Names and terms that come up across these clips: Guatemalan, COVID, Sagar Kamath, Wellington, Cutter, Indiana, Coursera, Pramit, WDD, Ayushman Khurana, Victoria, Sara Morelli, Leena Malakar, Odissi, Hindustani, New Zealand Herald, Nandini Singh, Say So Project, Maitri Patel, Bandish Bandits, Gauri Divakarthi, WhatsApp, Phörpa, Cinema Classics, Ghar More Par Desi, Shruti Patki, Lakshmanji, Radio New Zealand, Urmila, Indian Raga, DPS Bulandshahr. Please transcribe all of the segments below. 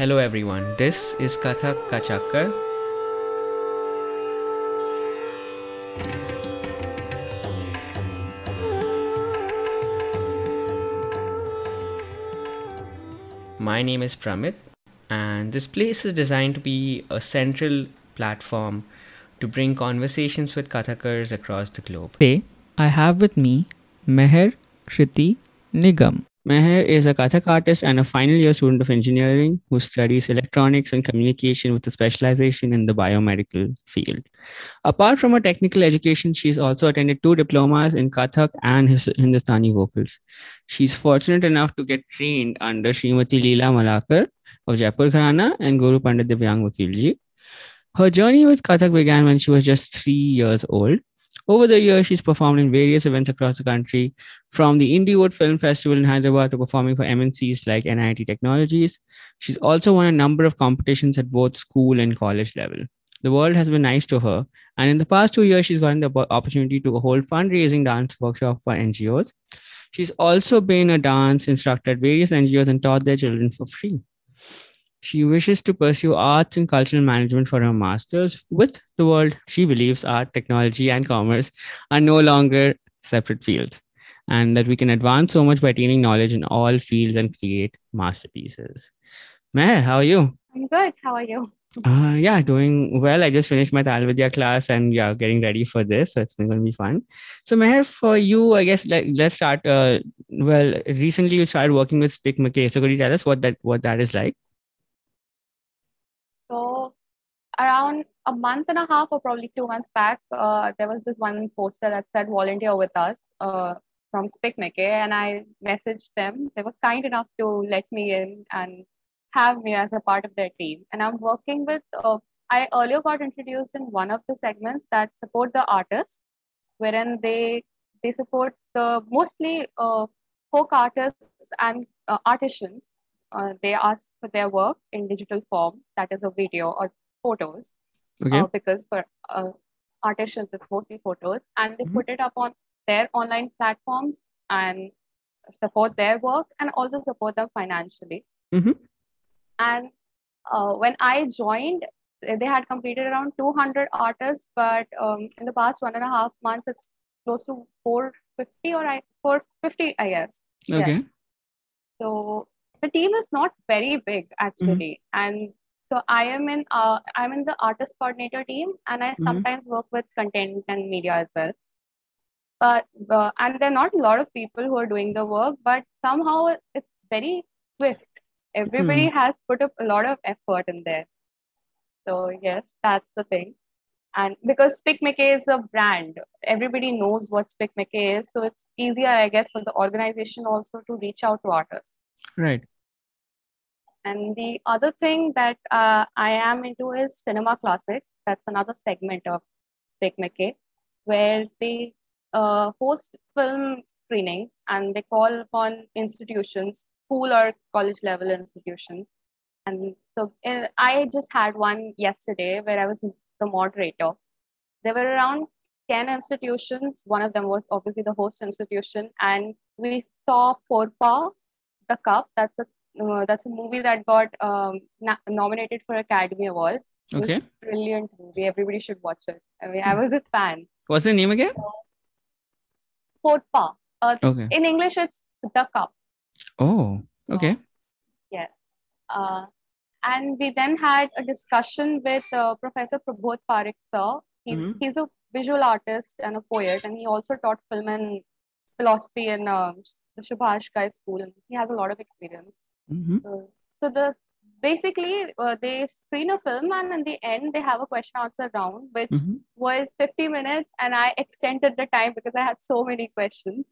Hello everyone, this is Kathak Kachakkar. My name is Pramit, and this place is designed to be a central platform to bring conversations with Kathakars across the globe. Today, I have with me Meher Kriti Nigam. Meher is a Kathak artist and a final year student of engineering who studies electronics and communication with a specialization in the biomedical field. Apart from her technical education, she's also attended two diplomas in Kathak and Hindustani vocals. She's fortunate enough to get trained under Srimati Leena Malakar of Jaipur Gharana and Guru Pandit Divyang Vakil ji. Her journey with Kathak began when she was just 3 years old. Over the years, she's performed in various events across the country, from the Indywood Film Festival in Hyderabad to performing for MNCs like NIIT Technologies. She's also won a number of competitions at both school and college level. The world has been nice to her, and in the past 2 years, she's gotten the opportunity to hold fundraising dance workshops for NGOs. She's also been a dance instructor at various NGOs and taught their children for free. She wishes to pursue arts and cultural management for her master's. With the world, she believes art, technology, and commerce are no longer separate fields, and that we can advance so much by attaining knowledge in all fields and create masterpieces. Meher, how are you? I'm good. How are you? Yeah, doing well. I just finished my Talvidya class and getting ready for this. So it's been going to be fun. So Meher, for you, I guess let's start. Recently you started working with SPIC MACAY. So could you tell us what that is like? So around a month and a half or probably 2 months back, there was this one poster that said volunteer with us from SPIC MACAY, and I messaged them. They were kind enough to let me in and have me as a part of their team. And I'm working with, I earlier got introduced in one of the segments that support the artists, wherein they support the mostly folk artists and artisans. They ask for their work in digital form, that is a video or photos, because for artisans, it's mostly photos, and they put it up on their online platforms and support their work and also support them financially. And when I joined, they had completed around 200 artists, but in the past 1.5 months, it's close to 450 I guess. Okay. Yes. So the team is not very big actually, and so I'm in the artist coordinator team, and I sometimes work with content and media as well. But and there are not a lot of people who are doing the work, but somehow it's very swift. Everybody has put up a lot of effort in there. So yes, that's the thing. And because SPIC MACAY is a brand, everybody knows what SPIC MACAY is, so it's easier, I guess, for the organization also to reach out to artists. Right. And the other thing that I am into is Cinema Classics. That's another segment of SPIC MACAY, where they host film screenings, and they call upon institutions, school or college level institutions. And so I just had one yesterday where I was the moderator. There were around 10 institutions. One of them was obviously the host institution, and we saw Phörpa, The Cup. That's a movie that got nominated for Academy Awards. Okay. It was a brilliant movie. Everybody should watch it. I mean, I was a fan. What's the name again? Phörpa. Okay. In English, it's The Cup. Oh, okay. Yeah. And we then had a discussion with Professor Prabodh Parikh, sir. He's a visual artist and a poet, and he also taught film and philosophy in Subhash Ghai school, and he has a lot of experience. So basically they screen a film, and in the end they have a question answer round, which was 50 minutes, and I extended the time because I had so many questions.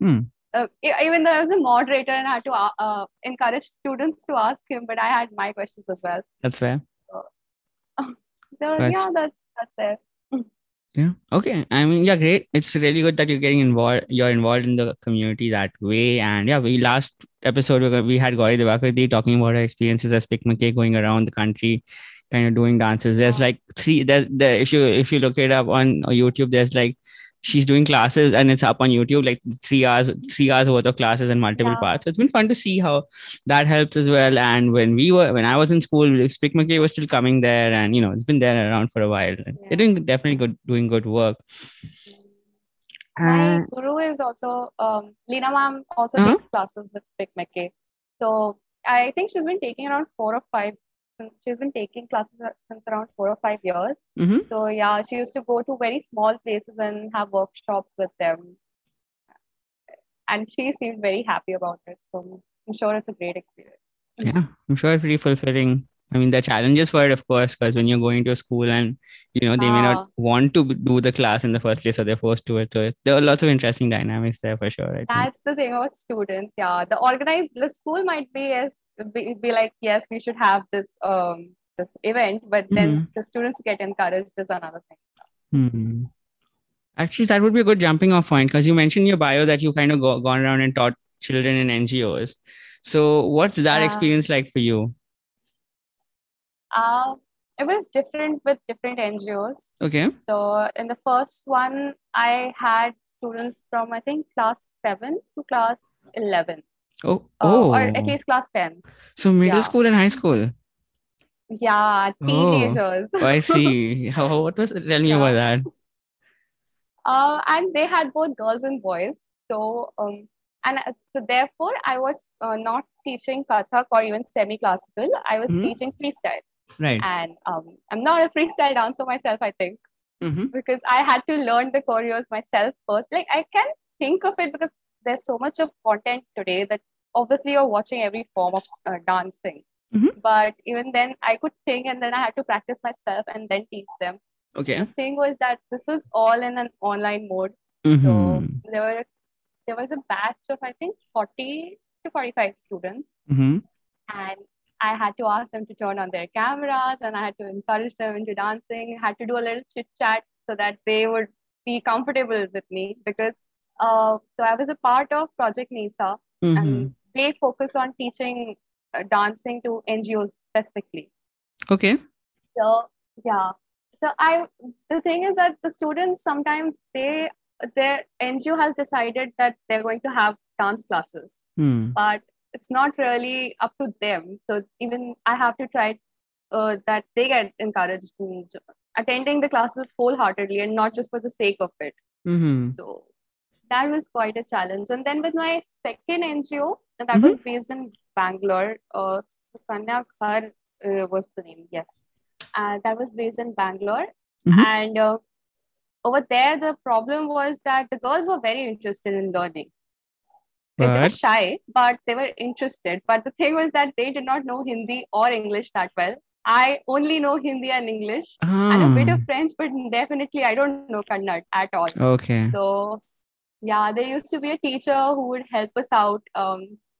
Even though I was a moderator and I had to encourage students to ask him, but I had my questions as well. That's fair. So, right. Yeah, that's it. Yeah. Okay. I mean, yeah, great. It's really good that you're getting involved. You're involved in the community that way. And yeah, we last episode, we had Gauri Divakarthi talking about her experiences as SPIC MACAY, going around the country, kind of doing dances. There's like three, if you look it up on YouTube, there's like she's doing classes and it's up on YouTube, like 3 hours worth of classes and multiple parts. So it's been fun to see how that helps as well. And when I was in school, SPIC MACAY was still coming there, and it's been there around for a while. Yeah. They're doing good work. My guru is also Leena ma'am also takes classes with SPIC MACAY. So I think she's been taking around 4 or 5. She's been taking classes since around 4 or 5 years. Mm-hmm. So yeah, she used to go to very small places and have workshops with them. And she seemed very happy about it. So I'm sure it's a great experience. Yeah, I'm sure it's pretty fulfilling. I mean, there are challenges for it, of course, because when you're going to a school and, they may not want to do the class in the first place, or they're forced to it. So there are lots of interesting dynamics there for sure. That's the thing about students. Yeah, the school might be like, yes, we should have this event, but then the students get encouraged is another thing. Mm-hmm. Actually, that would be a good jumping off point, because you mentioned in your bio that you kind of gone around and taught children in NGOs. So what's that experience like for you? It was different with different NGOs. Okay. So in the first one, I had students from, I think, class 7 to class 11. Or at least class 10. So middle school and high school. Yeah, teenagers. Oh, I see. What was it? Tell me about that. And they had both girls and boys. So so therefore, I was not teaching Kathak or even semi-classical. I was teaching freestyle. Right. And I'm not a freestyle dancer myself, I think, because I had to learn the choreos myself first. Like, I can think of it because there's so much of content today that obviously you're watching every form of dancing. Mm-hmm. But even then, I could think, and then I had to practice myself and then teach them. Okay. The thing was that this was all in an online mode. Mm-hmm. So there was a batch of, I think, 40 to 45 students. Mm-hmm. And I had to ask them to turn on their cameras, and I had to encourage them into dancing. I had to do a little chit chat so that they would be comfortable with me, because so I was a part of Project NISA, and they focus on teaching dancing to NGOs specifically. Okay. So yeah, the thing is that the students sometimes their NGO has decided that they're going to have dance classes, but it's not really up to them. So even I have to try that they get encouraged in attending the classes wholeheartedly and not just for the sake of it. Mm-hmm. So that was quite a challenge. And then with my second NGO, and that was based in Bangalore. Kanya Ghar was the name, yes. That was based in Bangalore. Mm-hmm. And over there, the problem was that the girls were very interested in learning. They were shy, but they were interested. But the thing was that they did not know Hindi or English that well. I only know Hindi and English and a bit of French, but definitely I don't know Kannada at all. Okay. So yeah, there used to be a teacher who would help us out,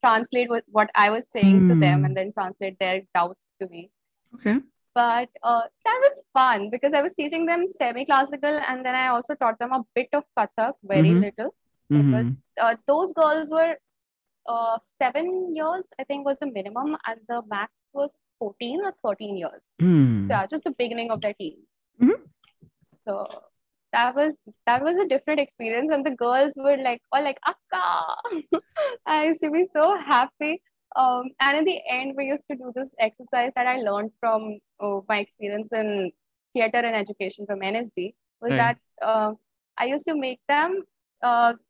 translate what I was saying to them, and then translate their doubts to me. Okay. But that was fun because I was teaching them semi-classical, and then I also taught them a bit of Kathak, very little. Because those girls were 7 years, I think, was the minimum, and the max was 14 or 13 years. Mm. So, yeah, just the beginning of their teens. Mm-hmm. So that was a different experience, and the girls were like all like akka. I used to be so happy. And in the end, we used to do this exercise that I learned from my experience in theater and education from NSD. Was that I used to make them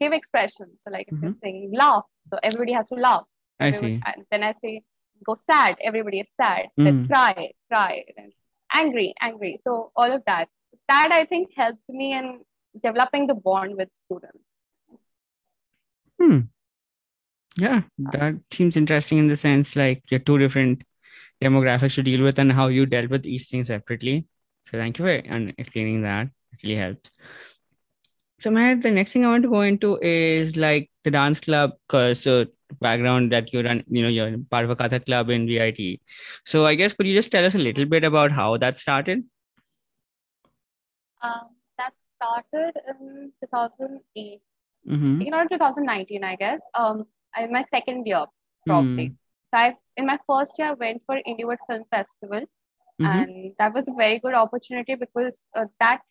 give expressions. So like if you're saying laugh, so everybody has to laugh. Then I say go sad, everybody is sad. Then cry, then angry. So all of that I think helped me in developing the bond with students. Yeah, that seems interesting in the sense like you're two different demographics to deal with and how you dealt with each thing separately. So thank you for explaining that. It really helps. So Meher, the next thing I want to go into is like the dance club, so background that you run, you're part of a Kathak club in VIT. So I guess, could you just tell us a little bit about how that started? That started in 2008, 2019, I guess, in my second year, probably. So in my first year, I went for Indywood Film Festival, and that was a very good opportunity because that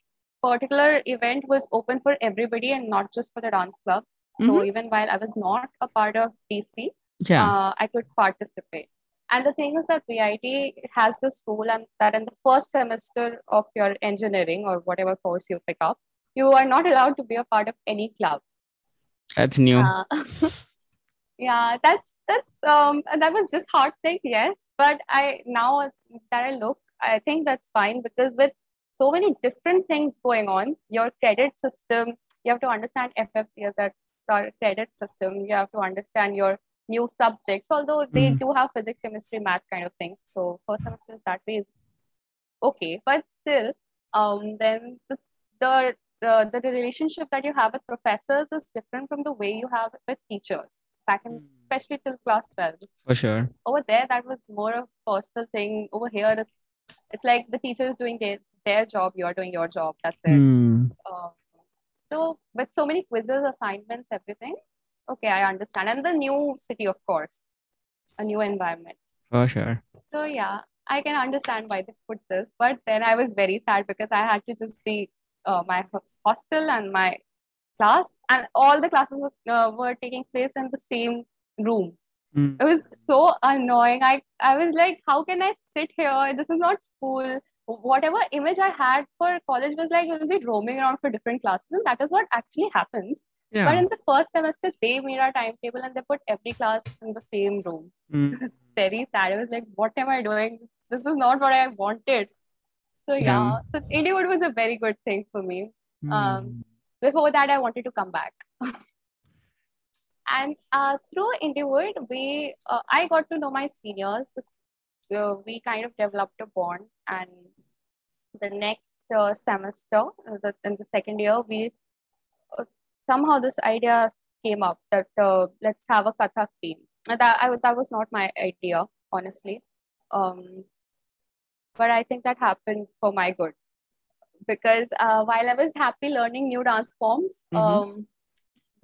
particular event was open for everybody and not just for the dance club. Mm-hmm. So even while I was not a part of DC, I could participate. And the thing is that VIT has this rule and that in the first semester of your engineering or whatever course you pick up, you are not allowed to be a part of any club. That's new. Yeah, that was just heartbreak, yes. But now that I look, I think that's fine, because with so many different things going on, your credit system, you have to understand FFPs, that credit system, you have to understand your new subjects, although they do have physics, chemistry, math kind of things. So first semester that way is okay, but still, then the relationship that you have with professors is different from the way you have it with teachers back in, especially till class 12. For sure. Over there, that was more of a personal thing. Over here, it's like the teacher is doing their job, you're doing your job. That's it. So with so many quizzes, assignments, everything. Okay, I understand. And the new city, of course, a new environment. For sure. So yeah, I can understand why they put this. But then I was very sad because I had to just be my hostel and my class, and all the classes were taking place in the same room. It was so annoying. I was like, how can I sit here? This is not school. Whatever image I had for college was like, you'll be roaming around for different classes, and that is what actually happens. Yeah. But in the first semester, they made our timetable and they put every class in the same room. It was very sad. I was like, what am I doing? This is not what I wanted. So yeah, so Indywood was a very good thing for me. Before that, I wanted to come back. And through Indywood, I got to know my seniors. We kind of developed a bond. And the next semester, in the second year, we somehow this idea came up that let's have a Kathak team. That was not my idea, honestly. But I think that happened for my good, because while I was happy learning new dance forms, the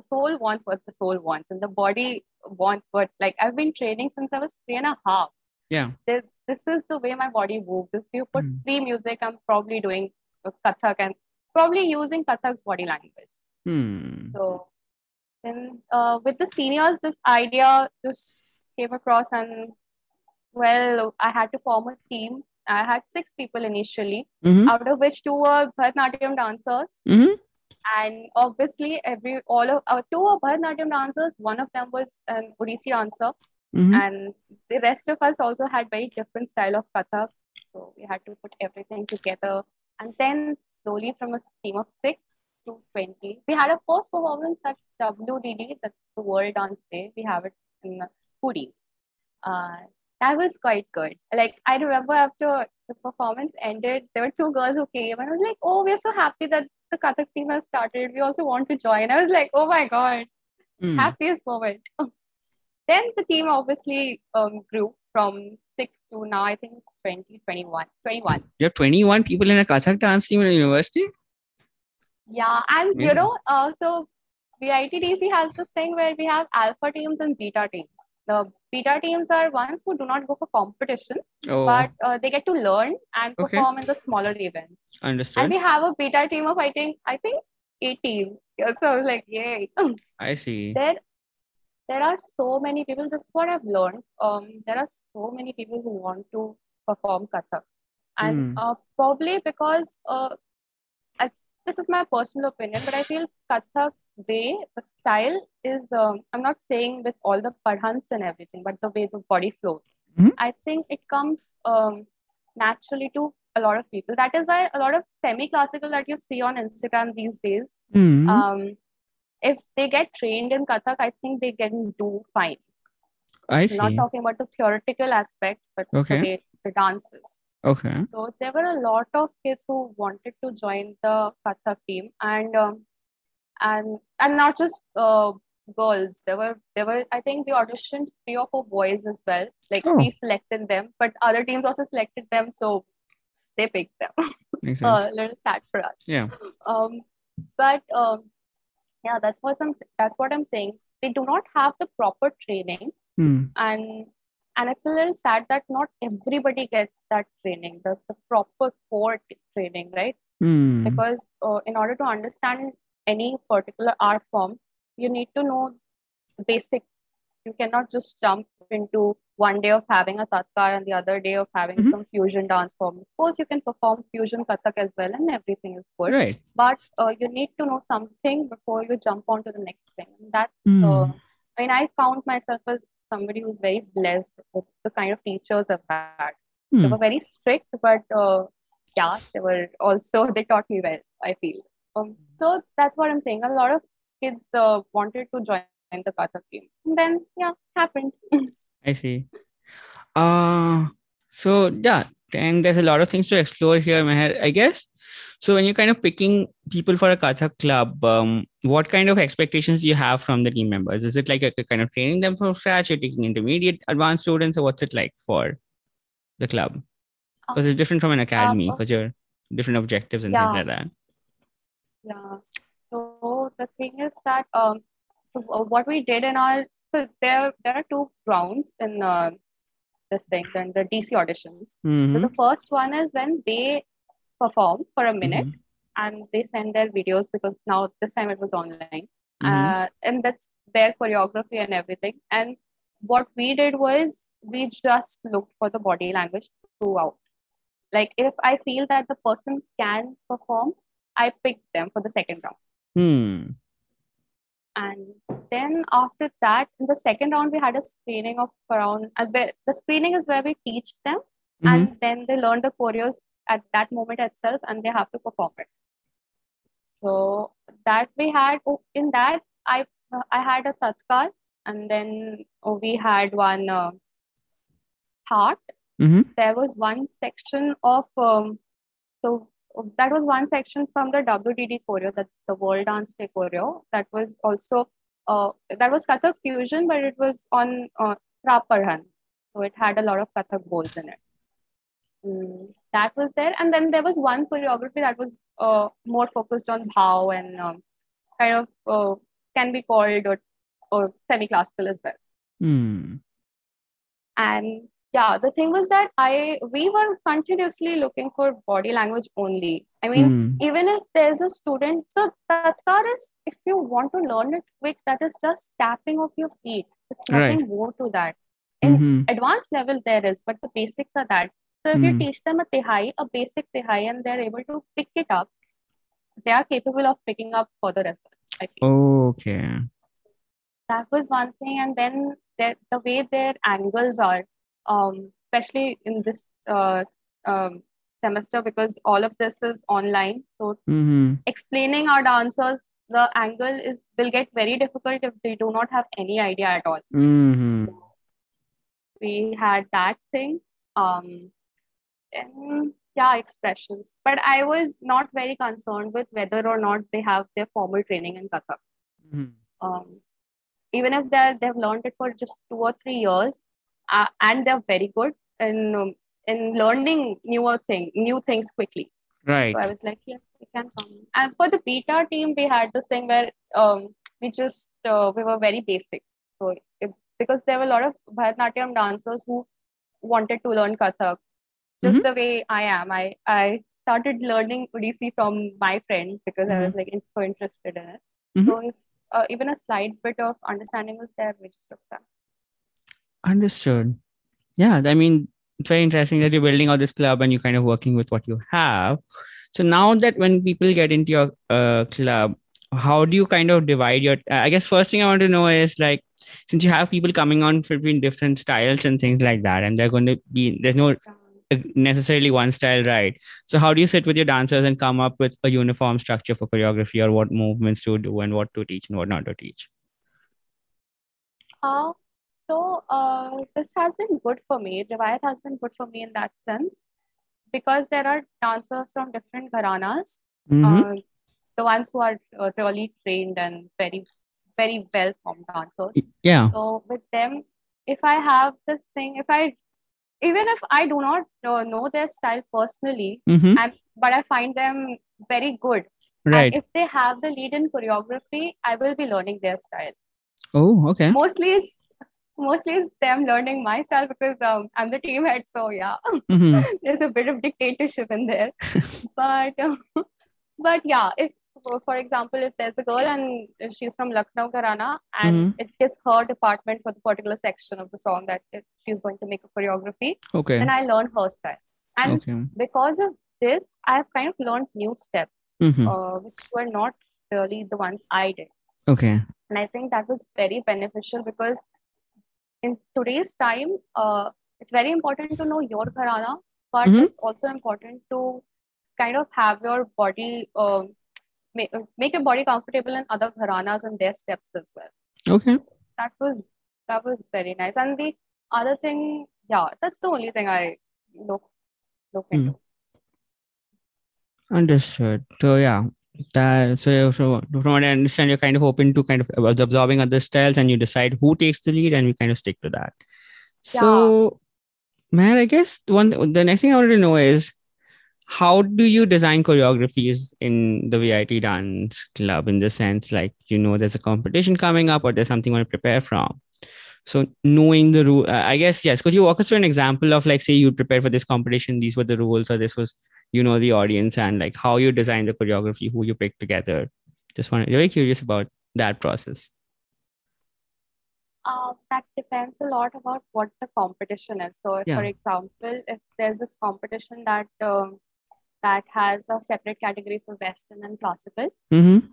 soul wants what the soul wants and the body wants what, like, I've been training since I was 3.5. Yeah. This is the way my body moves. If you put free music, I'm probably doing Kathak and probably using Kathak's body language. So then with the seniors, this idea just came across, and well, I had to form a team. I had 6 people initially, out of which 2 were Bharatanatyam dancers. And obviously, two were Bharatanatyam dancers. One of them was an Odissi dancer. And the rest of us also had very different style of Kathak. So we had to put everything together. And then slowly from a team of 6 to 20, we had a first performance at WDD. That's the World Dance Day. We have it in Puri. That was quite good. Like, I remember after the performance ended, there were 2 girls who came and I was like, oh, we're so happy that the Kathak team has started. We also want to join. I was like, oh my God, happiest moment. Then the team obviously grew from 6 to now, I think it's 21. You have 21 people in a Kathak dance team in a university? Yeah. And amazing. You know, so VITDC has this thing where we have alpha teams and beta teams. The beta teams are ones who do not go for competition, but they get to learn and perform in the smaller events. Understood. And we have a beta team of, I think 18. So I was like, yay. I see. There are so many people. That's what I've learned. There are so many people who want to perform Kathak. And probably because, this is my personal opinion, but I feel Kathak's way, the style is, I'm not saying with all the parhans and everything, but the way the body flows. I think it comes naturally to a lot of people. That is why a lot of semi-classical that you see on Instagram these days, if they get trained in Kathak, I think they can do fine. I see. Not talking about the theoretical aspects, but the dances. Okay. So there were a lot of kids who wanted to join the Kathak team, and not just girls. There were. I think we auditioned 3 or 4 boys as well. Like we selected them, but other teams also selected them, so they picked them. Makes sense. A little sad for us. Yeah. Yeah, that's what I'm saying. They do not have the proper training, and it's a little sad that not everybody gets that training, the proper core training, right? Because in order to understand any particular art form, you need to know basics. You cannot just jump into one day of having a Tatkar and the other day of having some fusion dance form. Of course, you can perform fusion Kathak as well and everything is good. Right. But you need to know something before you jump on to the next thing. And that's, I mean, I found myself as somebody who's very blessed with the kind of teachers I've had. They were very strict, but yeah, they taught me well, I feel. So that's what I'm saying. A lot of kids wanted to join the Kathak team. And then, yeah, happened. I see. So, yeah, and there's a lot of things to explore here, Meher, I guess. So when you're kind of picking people for a Kathak club, what kind of expectations do you have from the team members? Is it like a kind of training them from scratch? You're taking intermediate, advanced students, or what's it like for the club? Because it's different from an academy, because you're different objectives and things like that. Yeah. So the thing is that what we did in our, so there are two rounds in this thing, then the DC auditions. So the first one is when they perform for a minute and they send their videos, because now this time it was online, and that's their choreography and everything. And what we did was we just looked for the body language throughout. Like if I feel that the person can perform, I picked them for the second round. And then after that, in the second round, we had a screening of around, the screening is where we teach them and then they learn the choreos at that moment itself and they have to perform it. So that we had, in that, I had a Tatkar, and then we had one Heart. There was one section of, so that was one section from the WDD choreo, that's the World Dance Day choreo. That was also, that was Kathak fusion, but it was on Traparhan. So it had a lot of Kathak bowls in it. That was there. And then there was one choreography that was more focused on bhav and kind of can be called or semi-classical as well. And yeah, the thing was that we were continuously looking for body language only. I mean, even if there's a student, so Tatkar is, if you want to learn it quick, that is just tapping of your feet. It's nothing more to that. In advanced level there is, but the basics are that. So if you teach them a tihai, a basic tihai, and they're able to pick it up, they are capable of picking up further as well, I think. Okay. That was one thing. And then the way their angles are, especially in this semester, because all of this is online. So explaining our dancers, the angle will get very difficult if they do not have any idea at all. So we had that thing. And yeah, expressions. But I was not very concerned with whether or not they have their formal training in Kathak. Even if they've learned it for just 2 or 3 years, and they're very good in learning new things quickly. Right. So I was like, yeah, we can come. And for the beta team, we had this thing where we were very basic. So because there were a lot of Bharatanatyam dancers who wanted to learn Kathak, just the way I am. I started learning Odissi from my friend because I was like so interested in it. So if, even a slight bit of understanding was there, we just took that. Understood. Yeah, I mean, it's very interesting that you're building out this club and you're kind of working with what you have. So now that when people get into your club, how do you kind of divide your... I guess first thing I want to know is like, since you have people coming on between different styles and things like that, and they're going to be, there's no necessarily one style, right? So how do you sit with your dancers and come up with a uniform structure for choreography, or what movements to do and what to teach and what not to teach? So this has been good for me. Rivera has been good for me in that sense, because there are dancers from different gharanas, the ones who are really trained and very, very well formed dancers. Yeah. So with them, if I have this thing, even if I do not know their style personally, but I find them very good. Right. And if they have the lead in choreography, I will be learning their style. Oh, okay. Mostly it's mostly it's them learning my style because I'm the team head. So yeah, there's a bit of dictatorship in there. But yeah, if, for example, if there's a girl and she's from Lucknow Gharana and it is her department for the particular section of the song that she's going to make a choreography, then I learn her style. And because of this, I've kind of learned new steps, which were not really the ones I did. And I think that was very beneficial because in today's time, it's very important to know your Gharana, but it's also important to kind of have your body, make your body comfortable in other Gharanas and their steps as well. That was very nice. And the other thing, that's the only thing I look into. Understood. So yeah, so from what I understand, you're kind of open to kind of absorbing other styles, and you decide who takes the lead, and we kind of stick to that. Yeah. So, Meher, I guess the next thing I wanted to know is, how do you design choreographies in the VIT dance club, in the sense like, there's a competition coming up or there's something you want to prepare from? So knowing the rule, I guess, yes. Could you walk us through an example of like, say you prepared for this competition, these were the rules, or this was, the audience, and like how you design the choreography, who you pick together. Just very curious about that process. That depends a lot about what the competition is. So for example, if there's this competition that, that has a separate category for Western and classical, then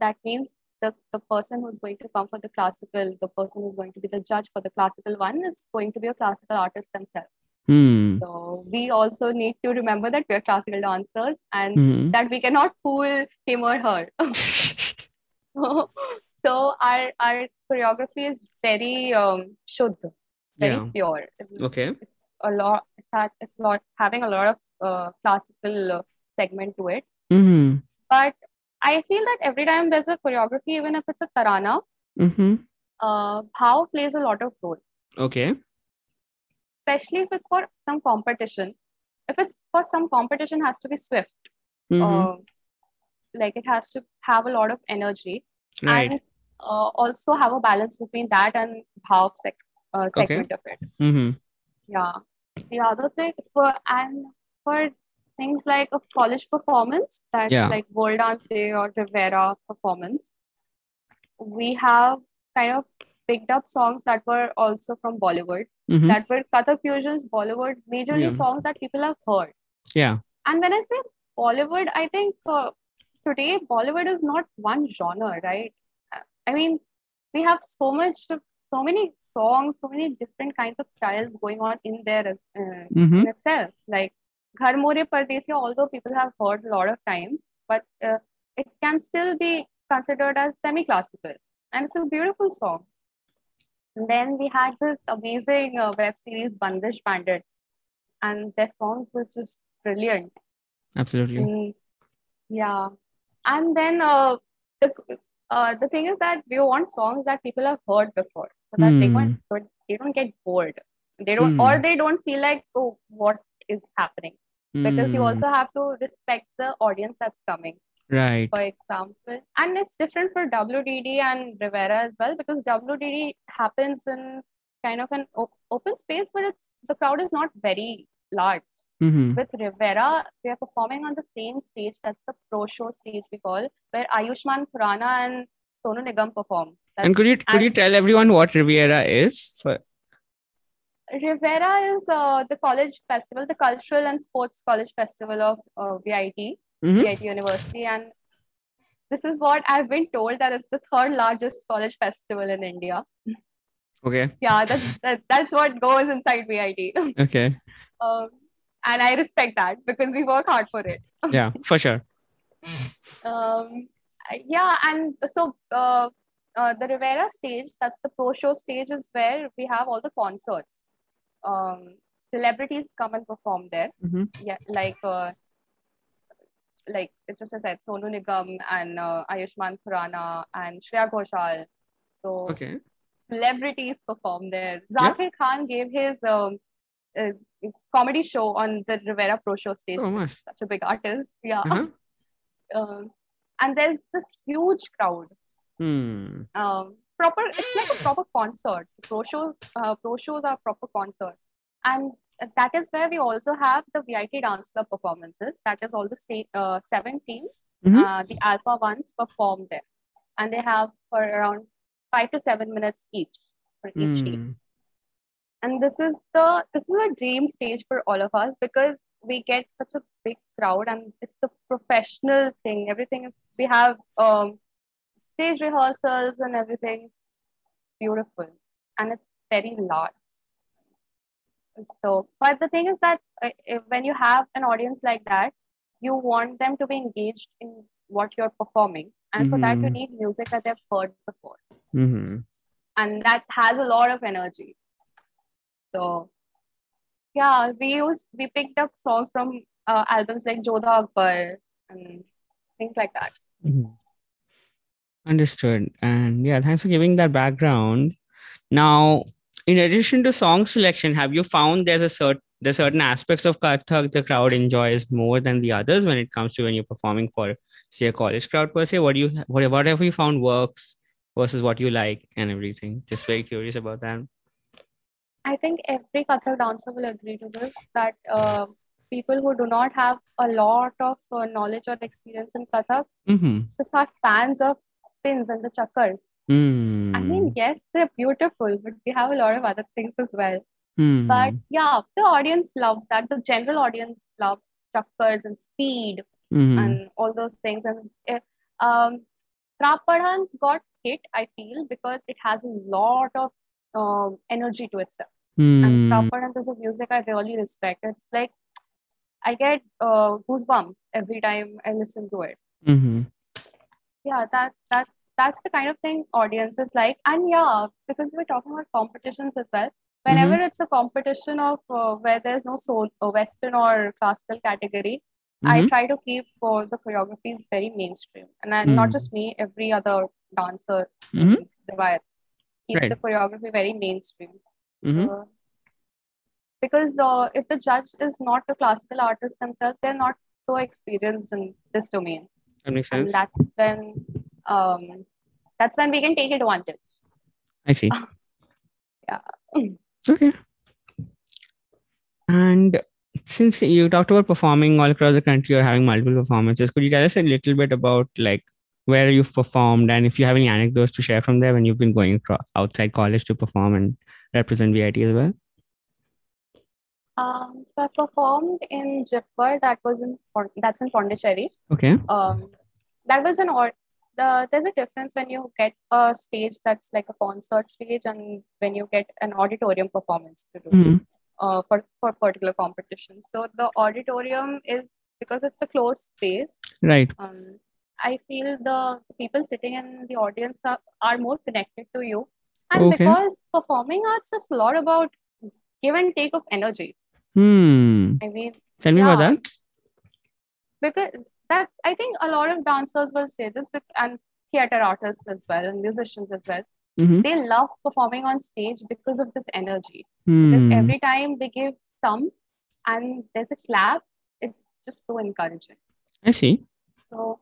that means the person who's going to come for the classical, the person who's going to be the judge for the classical one is going to be a classical artist themselves. So we also need to remember that we're classical dancers and that we cannot fool him or her. So our choreography is very shuddha, very pure. It's a lot. It's not having a lot of classical segment to it, but I feel that every time there's a choreography, even if it's a tarana, bhao plays a lot of role. Especially if it's for some competition. If it's for some competition, it has to be swift. Like it has to have a lot of energy, and also have a balance between that and bhao segment of it. Yeah. The other thing for things like a college performance, that's like World Dance Day or Rivera performance, we have kind of picked up songs that were also from Bollywood, that were Kathak fusions, Bollywood, majorly songs that people have heard. And when I say Bollywood, I think today Bollywood is not one genre, right? I mean, we have so many songs, so many different kinds of styles going on in there in itself. Like Ghar More Par Desi, although people have heard a lot of times, but it can still be considered as semi-classical. And it's a beautiful song. And then we had this amazing web series, Bandish Bandits. And their songs were just brilliant. Absolutely. Yeah. And then the thing is that we want songs that people have heard before, so that they don't get bored. They don't, or they don't feel like, oh, what is happening? Because you also have to respect the audience that's coming. Right. For example, and it's different for WDD and Rivera as well, because WDD happens in kind of an open space, but the crowd is not very large. With Rivera, we are performing on the same stage, that's the pro show stage we call, where Ayushman Khurana and Sonu Nigam perform. And could you tell everyone what Rivera is? Rivera is the college festival, the cultural and sports college festival of VIT, VIT University. And this is what I've been told, that it's the third largest college festival in India. Yeah, that's what goes inside VIT. And I respect that because we work hard for it. Yeah, for sure. Yeah, and so the Rivera stage, that's the pro-show stage, is where we have all the concerts. Celebrities come and perform there. Yeah, like just as I said, Sonu Nigam and Ayushman Khurana and Shreya Ghoshal. So celebrities perform there. Zakir Khan gave his... it's comedy show on the Rivera Pro Show stage. Oh, nice. Such a big artist. And there's this huge crowd. proper, it's like a proper concert. Pro shows are proper concerts. And that is where we also have the VIT Dance Club performances. That is all the seven teams, the Alpha ones perform there. And they have for around 5 to 7 minutes each for each team. And this is a dream stage for all of us, because we get such a big crowd and it's the professional thing. Everything is, we have stage rehearsals and everything. Beautiful. And it's very large. So, but the thing is that when you have an audience like that, you want them to be engaged in what you're performing. And for that, you need music that they've heard before. And that has a lot of energy. So, yeah, we picked up songs from albums like Jodha Akbar and things like that. Understood. And yeah, thanks for giving that background. Now, in addition to song selection, have you found there's certain aspects of Kathak the crowd enjoys more than the others when it comes to when you're performing for, say, a college crowd per se? What have you found works versus what you like and everything? Just very curious about that. I think every Kathak dancer will agree to this, that people who do not have a lot of knowledge or experience in Kathak just are fans of spins and the chakkars. I mean, yes, they're beautiful, but we have a lot of other things as well. But yeah, the audience loves that. The general audience loves chakkars and speed and all those things. And Trapadhan got hit, I feel, because it has a lot of energy to itself. And Trapadhan is a music I really respect. It's like I get goosebumps every time I listen to it. Yeah, that's the kind of thing audiences like. And yeah, because we were talking about competitions as well. Whenever it's a competition of where there's no soul, Western or classical category, I try to keep the choreographies very mainstream. And not just me, every other dancer keeps the choreography very mainstream. Because if the judge is not the classical artist themselves, they're not so experienced in this domain. That makes sense. And that's when we can take advantage. I see. Yeah. Okay. And since you talked about performing all across the country or having multiple performances, could you tell us a little bit about like where you've performed and if you have any anecdotes to share from there when you've been going outside college to perform and represent VIT as well? So I performed in Jaipur. That's in Pondicherry. Okay. That was there's a difference when you get a stage that's like a concert stage and when you get an auditorium performance to do for particular competition. So the auditorium is, because it's a closed space. Right. I feel the people sitting in the audience are more connected to you. And because performing arts is a lot about give and take of energy. I mean, tell me about that. Because I think a lot of dancers will say this, and theater artists as well, and musicians as well. They love performing on stage because of this energy. Because every time they give some and there's a clap, it's just so encouraging. I see. So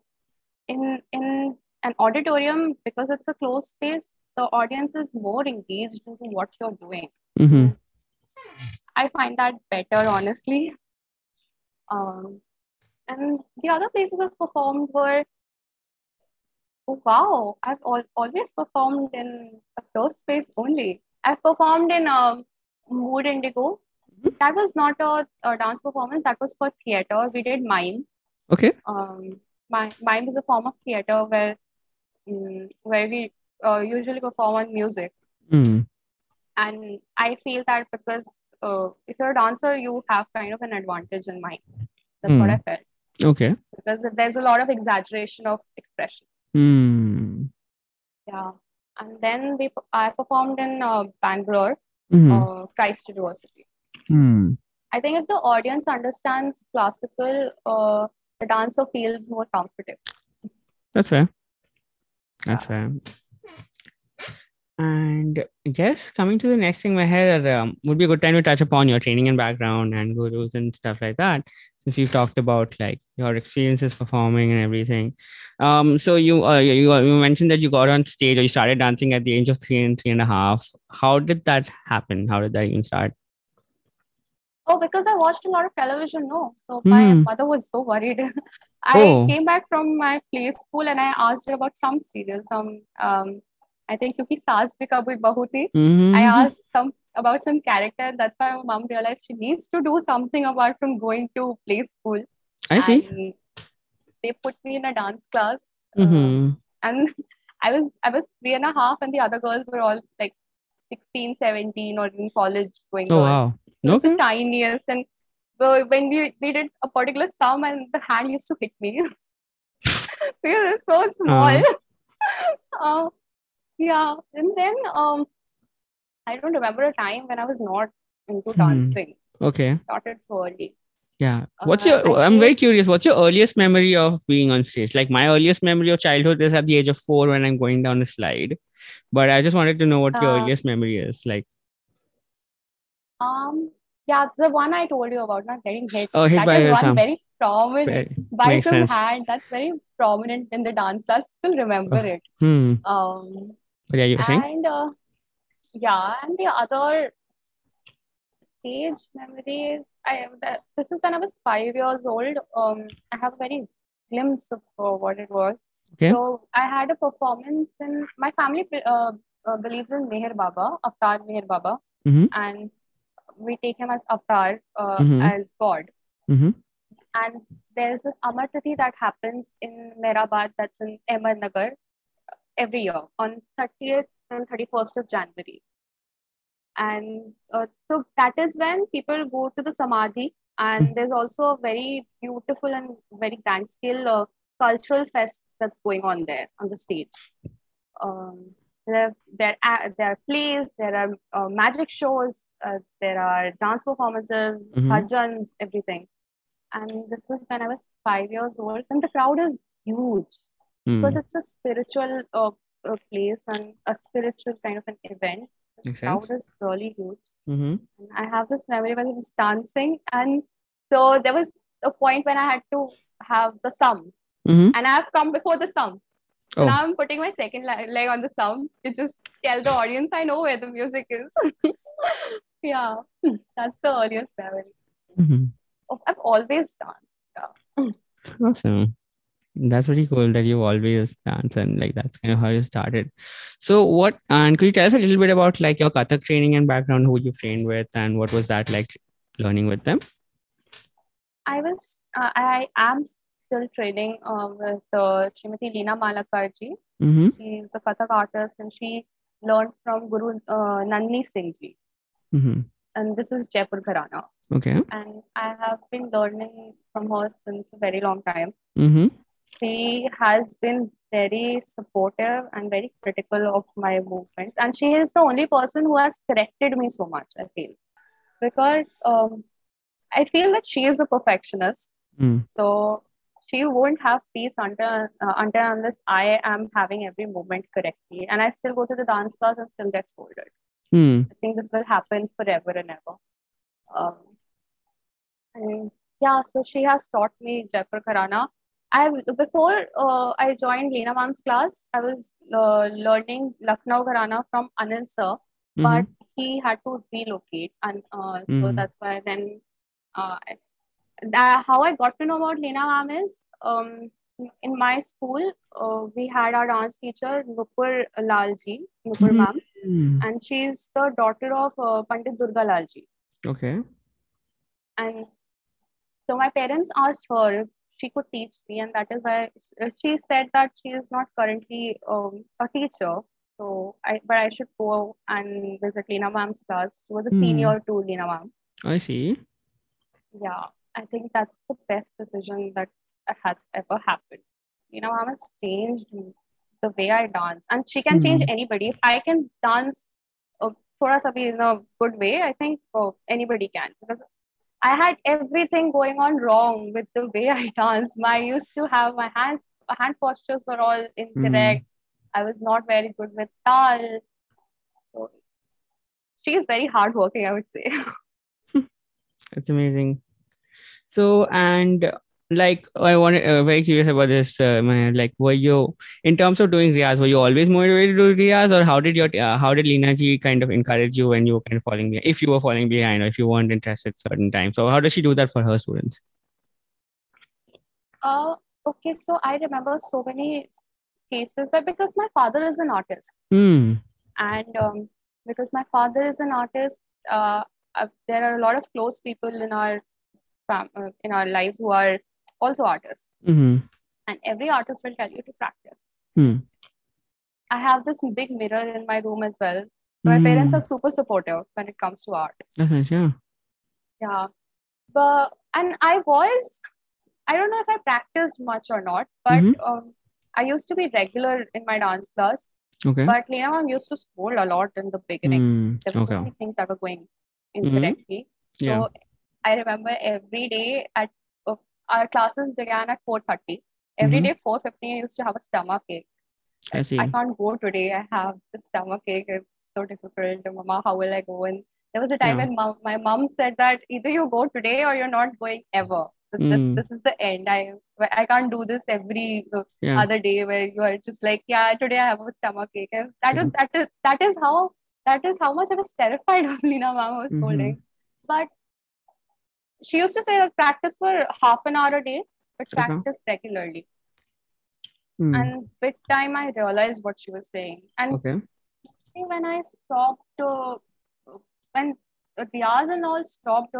in an auditorium, because it's a closed space, the audience is more engaged into what you're doing. I find that better, honestly. And the other places I've performed were, I've always performed in a closed space only. I've performed in Mood Indigo. That was not a dance performance. That was for theater. We did mime. Okay. Mime is a form of theater where we usually perform on music. And I feel that because if you're a dancer, you have kind of an advantage in mind. That's what I felt. Okay. Because there's a lot of exaggeration of expression. Yeah. And then I performed in Bangalore, Christ University. I think if the audience understands classical, the dancer feels more comfortable. That's fair. And yes, coming to the next thing, Meher, would be a good time to touch upon your training and background and gurus and stuff like that, since you've talked about like your experiences performing and everything. So you mentioned that you got on stage or you started dancing at the age of 3 and 3.5. How did that happen? How did that even start? Oh, because I watched a lot of television, no. So my mother was so worried. I came back from my play school and I asked her about some serial, some I think kyunki saas bhi kabhi bahu thi. I asked about some character. That's why my mom realized she needs to do something apart from going to play school. I see. And they put me in a dance class, and I was 3.5, and the other girls were all like 16, 17, or in college going. Oh wow! Okay. The tiniest, and when we did a particular sum, and the hand used to hit me because it's so small. Yeah, and then I don't remember a time when I was not into dancing. Okay. I started so early. Yeah. What's your? I'm very curious. What's your earliest memory of being on stage? Like my earliest memory of childhood is at the age of 4 when I'm going down a slide. But I just wanted to know what your earliest memory is like. Yeah, the one I told you about, not getting hit. Oh, hit that by yourself. Very prominent by some hand. That's very prominent in the dance class. Still remember it. Yeah, you were saying? And yeah, and the other stage memories. This is when I was 5 years old. I have a very glimpse of what it was. Okay. So I had a performance, and my family believes in Meher Baba, Avatar Meher Baba, and we take him as Avatar, as God. And there's this Amar Tithi that happens in Mehrabad, that's in Ahmednagar, every year on 30th and 31st of January. And so that is when people go to the Samadhi. And there's also a very beautiful and very grand scale cultural fest that's going on there on the stage. There are plays, there are magic shows, there are dance performances, bhajans, everything. And this was when I was 5 years old. And the crowd is huge because it's a spiritual place and a spiritual kind of an event. The crowd is really huge. And I have this memory when I was dancing. And so there was a point when I had to have the sum. And I have come before the sum. So now I'm putting my second leg on the sum to just tell the audience I know where the music is. Yeah, that's the earliest memory. I've always danced. Awesome. That's pretty cool that you always dance and like that's kind of how you started. So what, and could you tell us a little bit about like your Kathak training and background, who you trained with and what was that like learning with them? I am still training with Srimati Leena Malakar ji. She's a Kathak artist and she learned from Guru Nandini Singh ji. And this is Jaipur Gharana. Okay. And I have been learning from her since a very long time. She has been very supportive and very critical of my movements. And she is the only person who has corrected me so much, I feel. Because I feel that she is a perfectionist. So she won't have peace unless I am having every movement correctly. And I still go to the dance class and still get scolded. I think this will happen forever and ever. And yeah, so she has taught me Jaipur Gharana. Before I joined Leena Mam's class, I was learning Lucknow Gharana from Anil sir, but he had to relocate, and so that's why then how I got to know about Leena Mam is in my school we had our dance teacher Nupur Lalji, Nupur Mam, and she's the daughter of Pandit Divyang Vakil. Okay. And so my parents asked her if she could teach me, and that is why she said that she is not currently a teacher. So I should go and visit Leena Mam's class. She was a senior to Leena Mam. I see. Yeah, I think that's the best decision that has ever happened. Leena Mam has changed the way I dance, and she can change anybody. If I can dance thoda sa bhi in a good way, I think anybody can, because I had everything going on wrong with the way I danced. I used to have my hand postures were all incorrect. I was not very good with tal. she is very hardworking, I would say. That's amazing. So, and like, I wanted very curious about this. Like, were you, in terms of doing Riyaz, were you always motivated to do Riyaz, or how did your how did Leena ji kind of encourage you when you were kind of falling behind, if you were falling behind or if you weren't interested at certain times? So how does she do that for her students? Okay, so I remember so many cases where, because my father is an artist, and because my father is an artist, there are a lot of close people in our lives who are also artists, and every artist will tell you to practice. I have this big mirror in my room as well. My parents are super supportive when it comes to art. Yeah, but and I don't know if I practiced much or not, but I used to be regular in my dance class. But Leena ma'am used to scold a lot in the beginning. There were so many things that were going incorrectly. So I remember every day at our classes began at 4:30. Every day 4:15, I used to have a stomach ache. I can't go today. I have the stomach ache. It's so difficult. Mama, how will I go? And there was a time when my mom said that either you go today or you're not going ever. This is the end. I can't do this every other day where you are just like, yeah, today I have a stomach ache. That is how much I was terrified of Leena ma'am was scolding. But she used to say that practice for half an hour a day, but practice regularly. And with time, I realized what she was saying. And when I stopped, when Riyaz and all stopped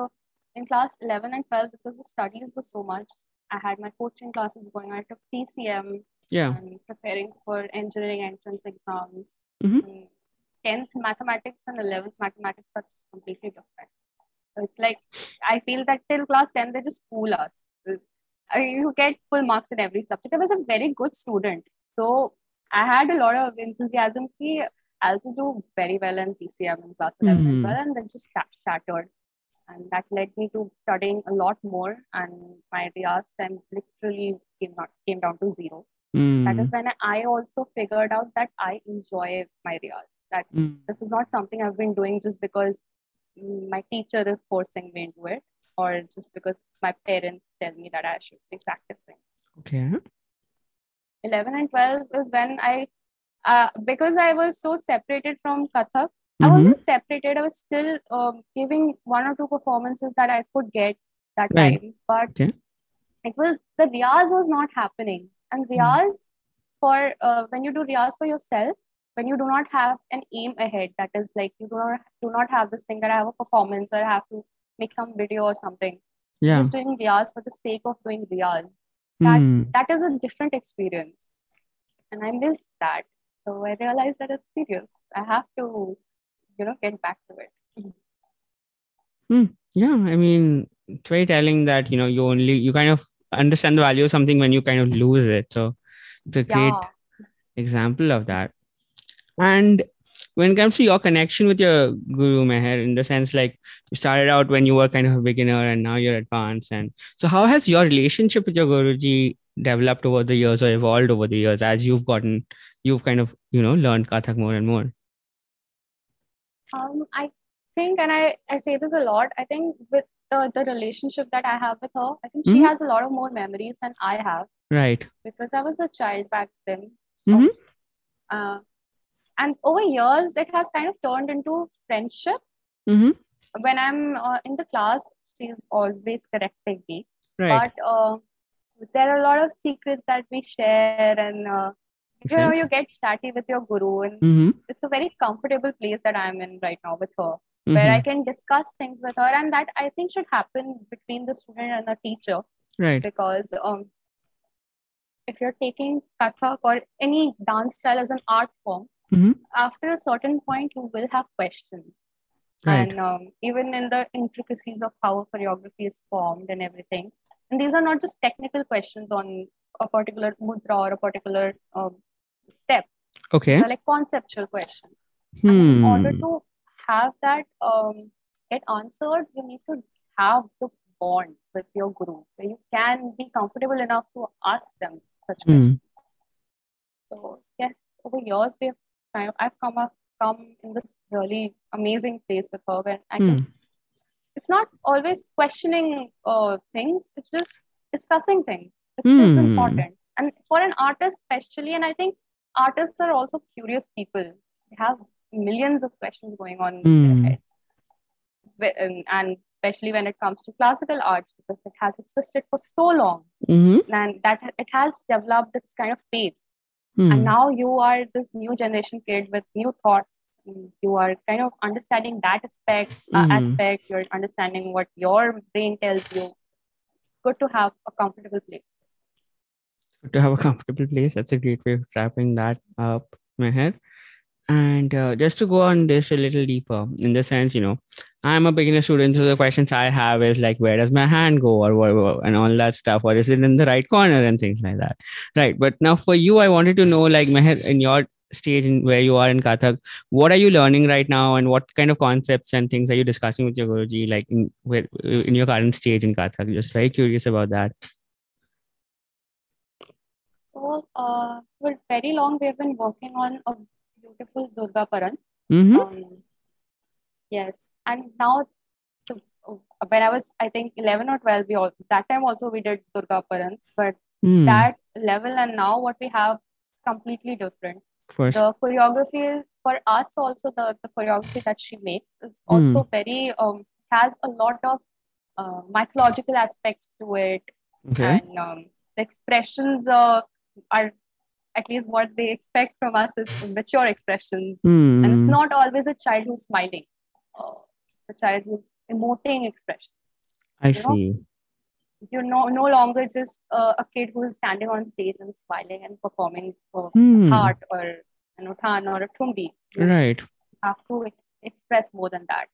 in class 11 and 12, because the studies were so much, I had my coaching classes going on. I took PCM and preparing for engineering entrance exams. 10th mathematics and 11th mathematics are completely different. It's like, I feel that till class 10, they just fool us. You get full marks in every subject. I was a very good student. So I had a lot of enthusiasm. I also do very well in PCM in class 11 as well, and then just shattered. And that led me to studying a lot more. And my Riyaz time literally came down to zero. That is when I also figured out that I enjoy my Riyaz. That this is not something I've been doing just because my teacher is forcing me into it, or just because my parents tell me that I should be practicing. 11 and 12 is when I, because I was so separated from Kathak, I wasn't separated. I was still giving one or two performances that I could get that time, but it was, the Riyaz was not happening. And Riyaz for, when you do Riyaz for yourself, when you do not have an aim ahead, that is like, you do not have this thing that I have a performance or I have to make some video or something. Just doing Riyaz for the sake of doing Riyaz. That is a different experience. And I missed that. So I realized that it's serious. I have to, get back to it. Yeah, I mean, it's very telling that, you kind of understand the value of something when you kind of lose it. So it's a great example of that. And when it comes to your connection with your guru Meher, in the sense, like, you started out when you were kind of a beginner and now you're advanced. And so how has your relationship with your Guruji developed over the years, or evolved over the years, as you've kind of, learned Kathak more and more? I think, and I say this a lot, I think with the relationship that I have with her, I think she has a lot of more memories than I have. Right. Because I was a child back then. And over years, it has kind of turned into friendship. When I'm in the class, she's always correcting me. But there are a lot of secrets that we share, and you get chatty with your guru. And it's a very comfortable place that I'm in right now with her, where I can discuss things with her, and that I think should happen between the student and the teacher. Because if you're taking Kathak or any dance style as an art form, after a certain point, you will have questions. And even in the intricacies of how a choreography is formed and everything. And these are not just technical questions on a particular mudra or a particular step. They're like conceptual questions. And in order to have that get answered, you need to have the bond with your guru, where you can be comfortable enough to ask them such questions. So yes, over years, I've come up come in this really amazing place with her. And I can, it's not always questioning things, it's just discussing things. It's important. And for an artist especially, and I think artists are also curious people. They have millions of questions going on in their heads. And especially when it comes to classical arts, because it has existed for so long. And that it has developed its kind of pace. And now you are this new generation kid with new thoughts. You are kind of understanding that aspect, you're understanding what your brain tells you. Good to have a comfortable place. That's a great way of wrapping that up, Meher. And just to go on this a little deeper, in the sense, you know, I'm a beginner student, so the questions I have is like, where does my hand go, or and all that stuff, or is it in the right corner and things like that, right? But now for you, I wanted to know, like, Meher, in your stage in where you are in Kathak, what are you learning right now, and what kind of concepts and things are you discussing with your Guruji, like in your current stage in Kathak? Just very curious about that. So, for very long, we've been working on a beautiful Durga Paran. Yes, and now when I was, I think 11 or 12, that time also we did Durga Parans, but that level and now what we have is completely different. The choreography for us also, the choreography that she makes is also very, has a lot of mythological aspects to it. And the expressions are, at least what they expect from us, is mature expressions. And it's not always a child who's smiling. It's a child who's emoting expression. I see. You're no longer just a kid who is standing on stage and smiling and performing for heart or an uthan or a thumbi. Right. You have to express more than that.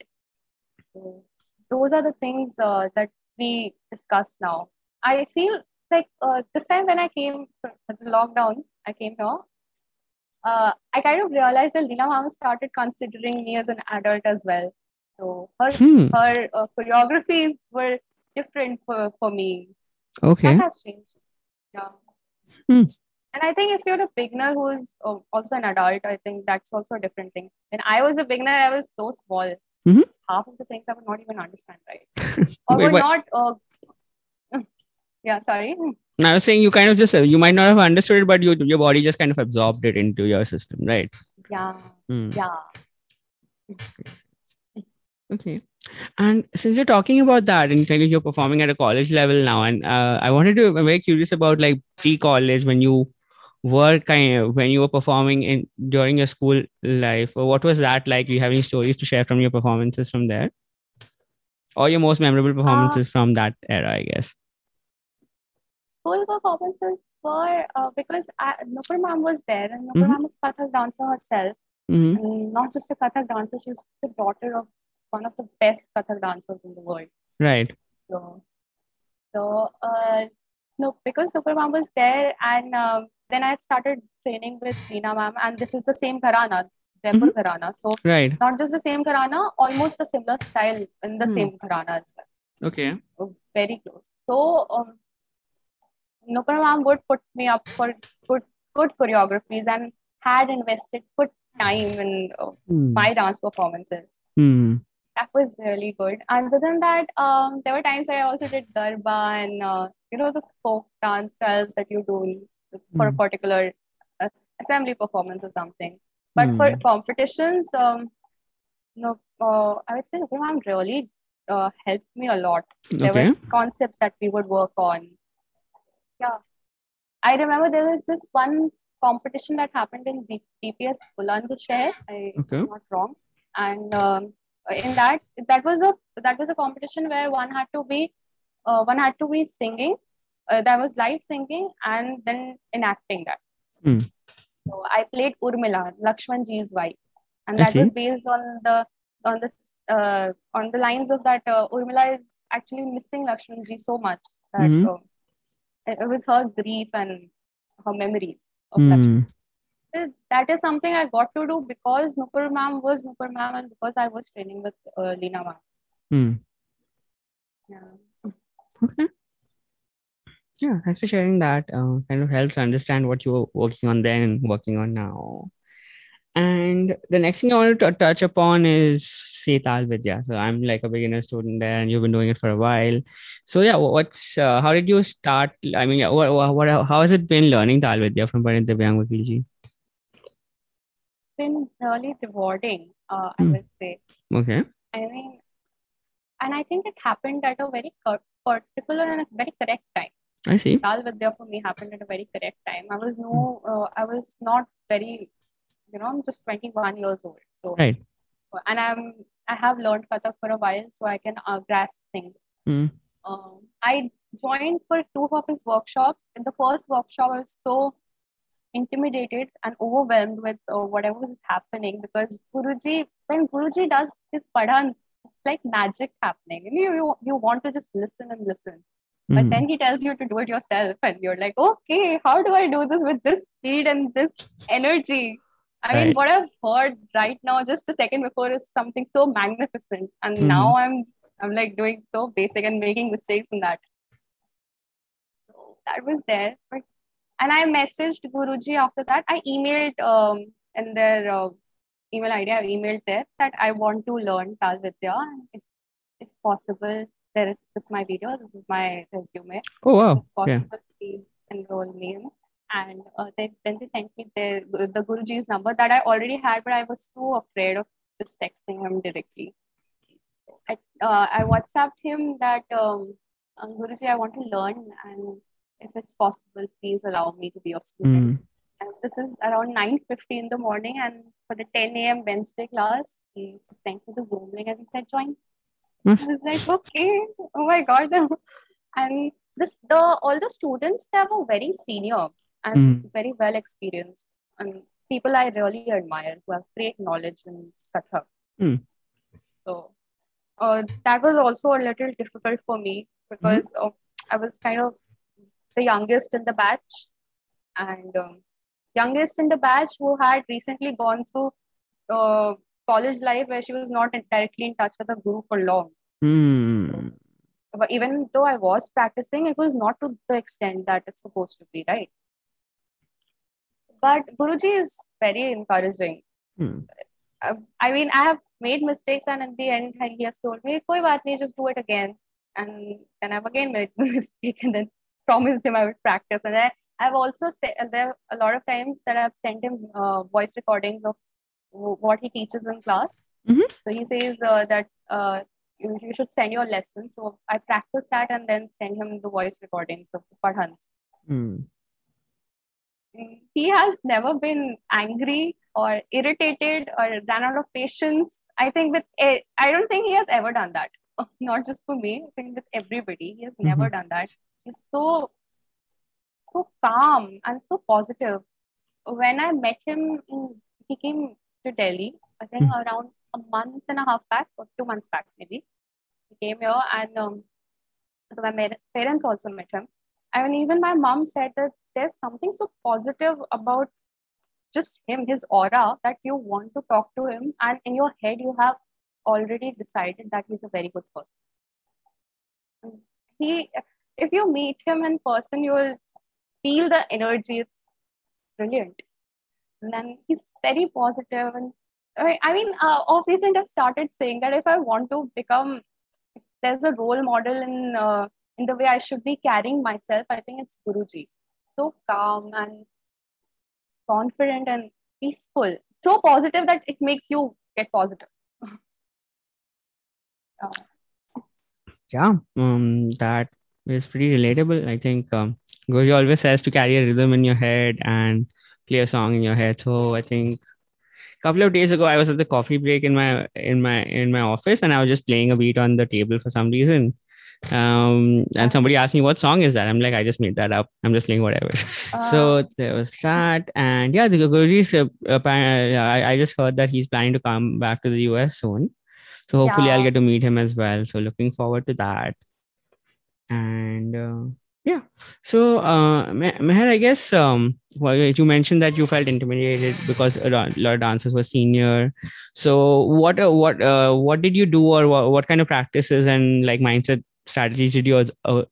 So those are the things that we discuss now. I feel like this time when I came for the lockdown, I came here, I kind of realized that Leena Mama started considering me as an adult as well. So her choreographies were different for me. Okay. That has changed. Yeah. And I think if you're a beginner who is also an adult, I think that's also a different thing. When I was a beginner, I was so small. Half of the things I would not even understand, right? Or wait, would what? Not... yeah, sorry. I was saying you kind of just, you might not have understood it, but your body just kind of absorbed it into your system, right? Yeah. Yeah. Okay. And since you're talking about that and kind of you're performing at a college level now, and I wanted to, I'm very curious about like pre-college, when you were performing in during your school life, what was that like? Do you have any stories to share from your performances from there? Or your most memorable performances from that era, I guess? School performances were because Nupur Ma'am was there, and Nupur Ma'am is a Kathak dancer herself. And not just a Kathak dancer, she's the daughter of one of the best Kathak dancers in the world. Right. So no, because Nupur Ma'am was there, and then I had started training with Leena Ma'am, and this is the same Gharana, Jaipur Gharana. So not just the same Gharana, almost the similar style in the same Gharana as well. Okay. So, very close. So Nupur Ma'am would put me up for good choreographies and had invested good time in my dance performances. That was really good. Other than that, there were times I also did Garba and, you know, the folk dance styles that you do for a particular assembly performance or something. But for competitions, I would say Nupur Ma'am really helped me a lot. There were concepts that we would work on. Yeah, I remember there was this one competition that happened in DPS Bulandshahr. I'm not wrong, and in that was a competition where one had to be singing, that was live singing, and then enacting that. So I played Urmila, Lakshmanji's wife, and that was based on the lines of that Urmila is actually missing Lakshmanji so much that. It was her grief and her memories of that. That is something I got to do because Nupur Ma'am was Nupur Ma'am and because I was training with Leena Ma'am. Yeah. Okay. Yeah, thanks for sharing that. Kind of helps understand what you were working on then and working on now. And the next thing I wanted to touch upon is Setal Vidya. So I'm like a beginner student there, and you've been doing it for a while. So yeah, what's how did you start? I mean, how has it been learning Tal Vidya from Pandit Divyang Vakil ji? It's been really rewarding, I would say. Okay. I mean, and I think it happened at a very particular and a very correct time. I see. Tal Vidya for me happened at a very correct time. I was not very. You know, I'm just 21 years old. So, right. And I have learned Kathak for a while, so I can grasp things. Mm. I joined for two of his workshops. In the first workshop, I was so intimidated and overwhelmed with whatever was happening, because Guruji, when Guruji does his padhan, it's like magic happening. You want to just listen and listen. But then he tells you to do it yourself, and you're like, okay, how do I do this with this speed and this energy? I mean, what I've heard right now, just a second before, is something so magnificent. And now I'm like doing so basic and making mistakes in that. So that was there. And I messaged Guruji after that. I emailed in their email ID, I emailed there that I want to learn Tal Vidya. If possible, this is my video, this is my resume. Oh, wow. If it's possible, please enroll me in. And then they sent me the Guruji's number that I already had, but I was too afraid of just texting him directly. I WhatsApped him that, Guruji, I want to learn, and if it's possible, please allow me to be your student. And this is around 9:50 in the morning, and for the 10 a.m. Wednesday class, he just sent me the Zoom link and he said, join. I was like, okay, oh my God. And all the students, they were very senior. I'm very well experienced, and people I really admire who have great knowledge in Kathak. So that was also a little difficult for me, because I was kind of the youngest in the batch, and youngest in the batch who had recently gone through college life where she was not directly in touch with the guru for long. So, but even though I was practicing, it was not to the extent that it's supposed to be, right? But Guruji is very encouraging. I mean, I have made mistakes, and at the end, he has told me, "Koi baat nahi, just do it again." And then I've again made the mistake, and then promised him I would practice. And I've also said, there are a lot of times that I've sent him voice recordings of what he teaches in class. So he says that you should send your lessons. So I practice that and then send him the voice recordings of the Padhans. He has never been angry or irritated or ran out of patience. I don't think he has ever done that. Not just for me, I think with everybody. He has never done that. He's so calm and so positive. When I met him, he came to Delhi, I think around a month and a half back or 2 months back maybe. He came here, and so my parents also met him. I mean, even my mom said that there's something so positive about just him, his aura, that you want to talk to him. And in your head, you have already decided that he's a very good person. If you meet him in person, you will feel the energy. It's brilliant. And then he's very positive. And I mean, of recent, I've started saying that if I want to become, there's a role model in the way I should be carrying myself, I think it's Guruji. So calm and confident and peaceful. So positive that it makes you get positive. Yeah, that is pretty relatable. I think Guruji always says to carry a rhythm in your head and play a song in your head. So I think a couple of days ago, I was at the coffee break in my office, and I was just playing a beat on the table for some reason. And somebody asked me, what song is that? I'm like, I just made that up, I'm just playing whatever. So there was that. And yeah, the Guruji's I just heard that he's planning to come back to the US soon, so hopefully I'll get to meet him as well, so looking forward to that. And yeah, so Meher, I guess you mentioned that you felt intimidated because a lot of dancers were senior. So what did you do, or what kind of practices and like mindset strategies did you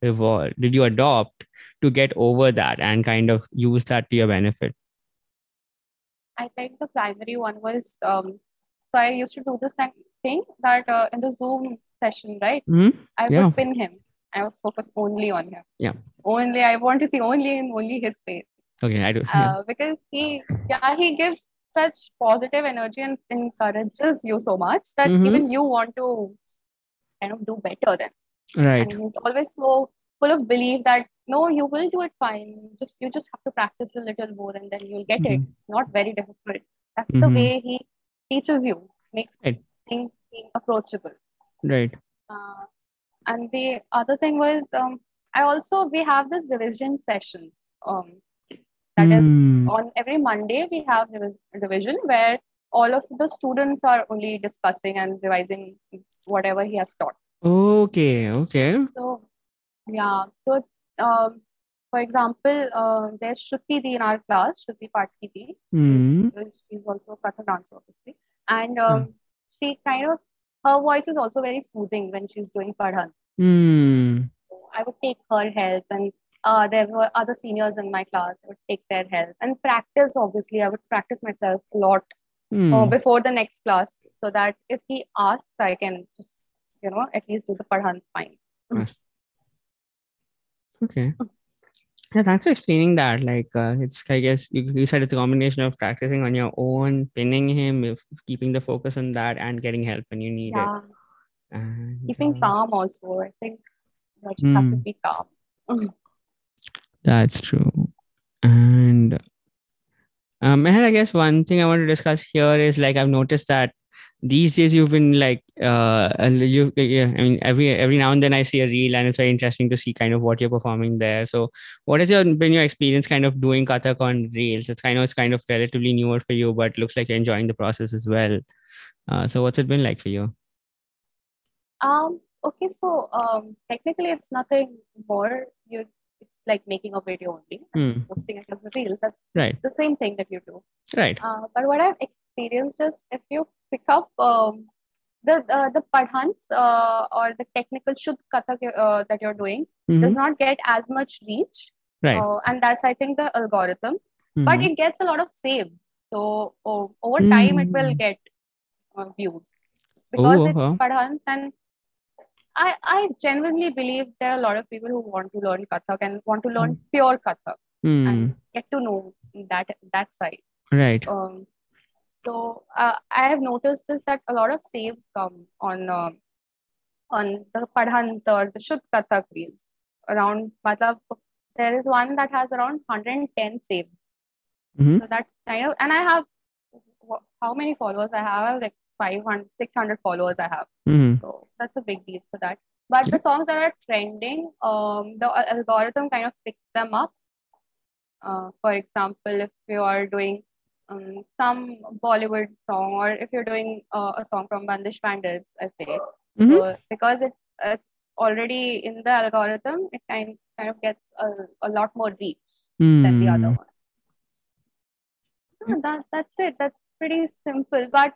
evolve? Did you adopt to get over that and kind of use that to your benefit? I think the primary one was, so I used to do this thing that in the Zoom session, right? Mm-hmm. I would pin him. I would focus only on him. Yeah. Only, I want to see only and only his face. Okay, I do. Because he gives such positive energy and encourages you so much that even you want to kind of do better then. Right. And he's always so full of belief that, no, you will do it fine. You just have to practice a little more and then you'll get it. It's not very difficult. That's the way he teaches you. Makes things seem approachable. Right. And the other thing was, we have these revision sessions. That is, on every Monday, we have revision where all of the students are only discussing and revising whatever he has taught. Okay. So, so, for example, there's Shruti Di in our class, Shruti Patki Di. She's also a Kathak dancer, obviously. And she kind of, her voice is also very soothing when she's doing Padhan. So I would take her help, and there were other seniors in my class. I would take their help and practice, obviously. I would practice myself a lot before the next class so that if he asks, I can just, at least do the Padhan fine. Nice. Okay. Yeah, thanks for explaining that. It's, I guess, you said it's a combination of practicing on your own, pinning him, keeping the focus on that, and getting help when you need it. And keeping calm also. I think you just have to be calm. That's true. And Meher, I guess one thing I want to discuss here is, I've noticed that these days you've been every now and then I see a reel and it's very interesting to see kind of what you're performing there. So what has been your experience kind of doing Kathak on reels? It's kind of relatively newer for you, but looks like you're enjoying the process as well. So what's it been like for you? Okay. So technically it's nothing more. It's like making a video only and just posting it as a reel. That's the same thing that you do. Right. But what I've experienced is if you pick up the padhans or the technical Shuddh Kathak that you're doing does not get as much reach. Right. And that's, I think, the algorithm. But it gets a lot of saves. So over time, it will get views. Because it's padhans, and I genuinely believe there are a lot of people who want to learn Kathak and want to learn pure Kathak and get to know that side. Right. So I have noticed this, that a lot of saves come on the Padhant or the Shuddh Kathak reels. There is one that has around 110 saves. So that kind of, and I have how many followers I have? 600 followers I have. So that's a big deal for that. But the songs that are trending, the algorithm kind of picks them up. For example, if you are doing some Bollywood song, or if you're doing a song from Bandish Bandits, I say, so because it's already in the algorithm, it kind of gets a lot more reach than the other one. Yeah, that's it. That's pretty simple. But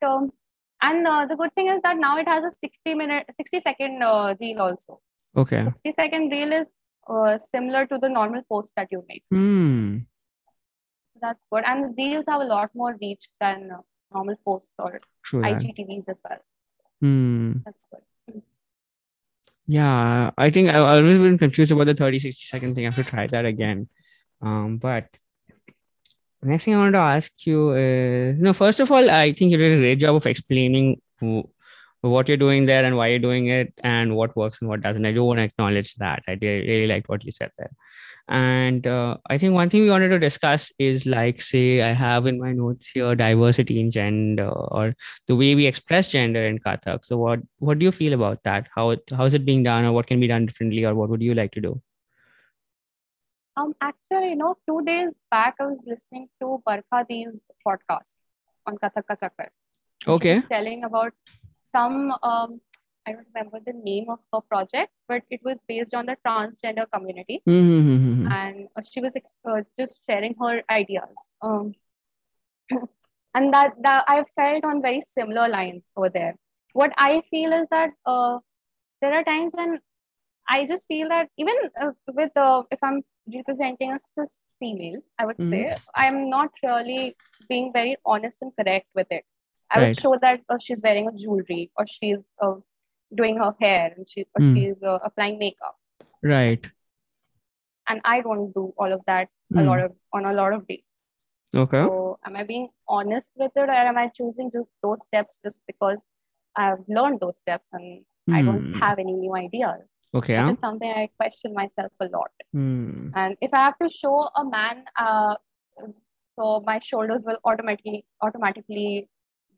and the good thing is that now it has a 60-second reel also. Okay. 60-second reel is similar to the normal post that you make. That's good. And the reels have a lot more reach than normal posts or IGTVs as well. That's good. Yeah, I think I've always been confused about the 30-60 second thing. I have to try that again. But next thing I want to ask you is, first of all, I think you did a great job of explaining what you're doing there and why you're doing it and what works and what doesn't. I do want to acknowledge that. I really liked what you said there. And I think one thing we wanted to discuss is say I have in my notes here diversity in gender or the way we express gender in Kathak. So what do you feel about that? How is it being done, or what can be done differently, or what would you like to do? Actually, 2 days back I was listening to Barkha Di's podcast on Kathak Kachakkar. Okay. She was telling about some I don't remember the name of her project, but it was based on the transgender community. And she was just sharing her ideas. And that I felt on very similar lines over there. What I feel is that there are times when I just feel that even if I'm representing a cis female, I would say, I'm not really being very honest and correct with it. I would show that she's wearing a jewelry, or she's doing her hair, and she's applying makeup. Right. And I don't do all of that on a lot of days. Okay. So am I being honest with it, or am I choosing those steps just because I've learned those steps and I don't have any new ideas? Okay. That is something I question myself a lot. And if I have to show a man, so my shoulders will automatically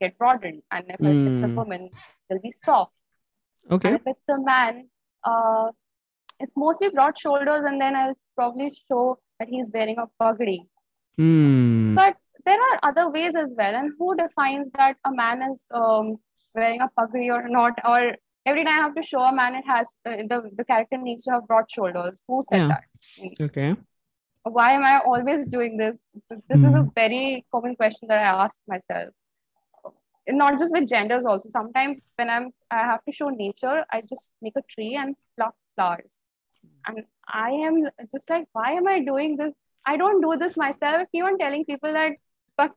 get broadened, and if it's a woman, they'll be soft. Okay. And if it's a man, it's mostly broad shoulders, and then I'll probably show that he's wearing a pagdi. But there are other ways as well, and who defines that a man is wearing a pagdi or not? Or every time I have to show a man, it has the character needs to have broad shoulders. Who said that? Okay. Why am I always doing this? This is a very common question that I ask myself. Not just with genders, also sometimes when I have to show nature, I just make a tree and pluck flowers, and I am just like, why am I doing this? I don't do this myself. Keep on telling people that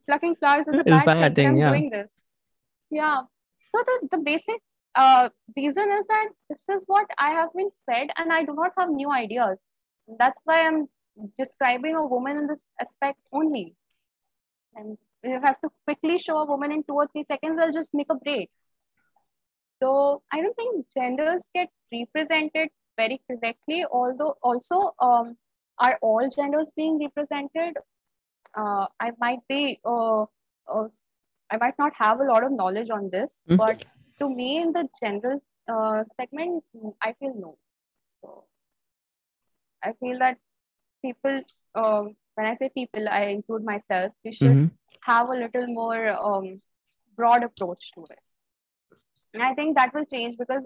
plucking flowers is a bad thing. I'm doing this. Yeah. So the basic reason is that this is what I have been fed, and I do not have new ideas. That's why I'm describing a woman in this aspect only. And you have to quickly show a woman in 2 or 3 seconds, I'll just make a braid. So I don't think genders get represented very correctly, although also are all genders being represented? I might not have a lot of knowledge on this, but to me in the general segment, I feel no. So I feel that people, when I say people, I include myself, we should have a little more broad approach to it. And I think that will change, because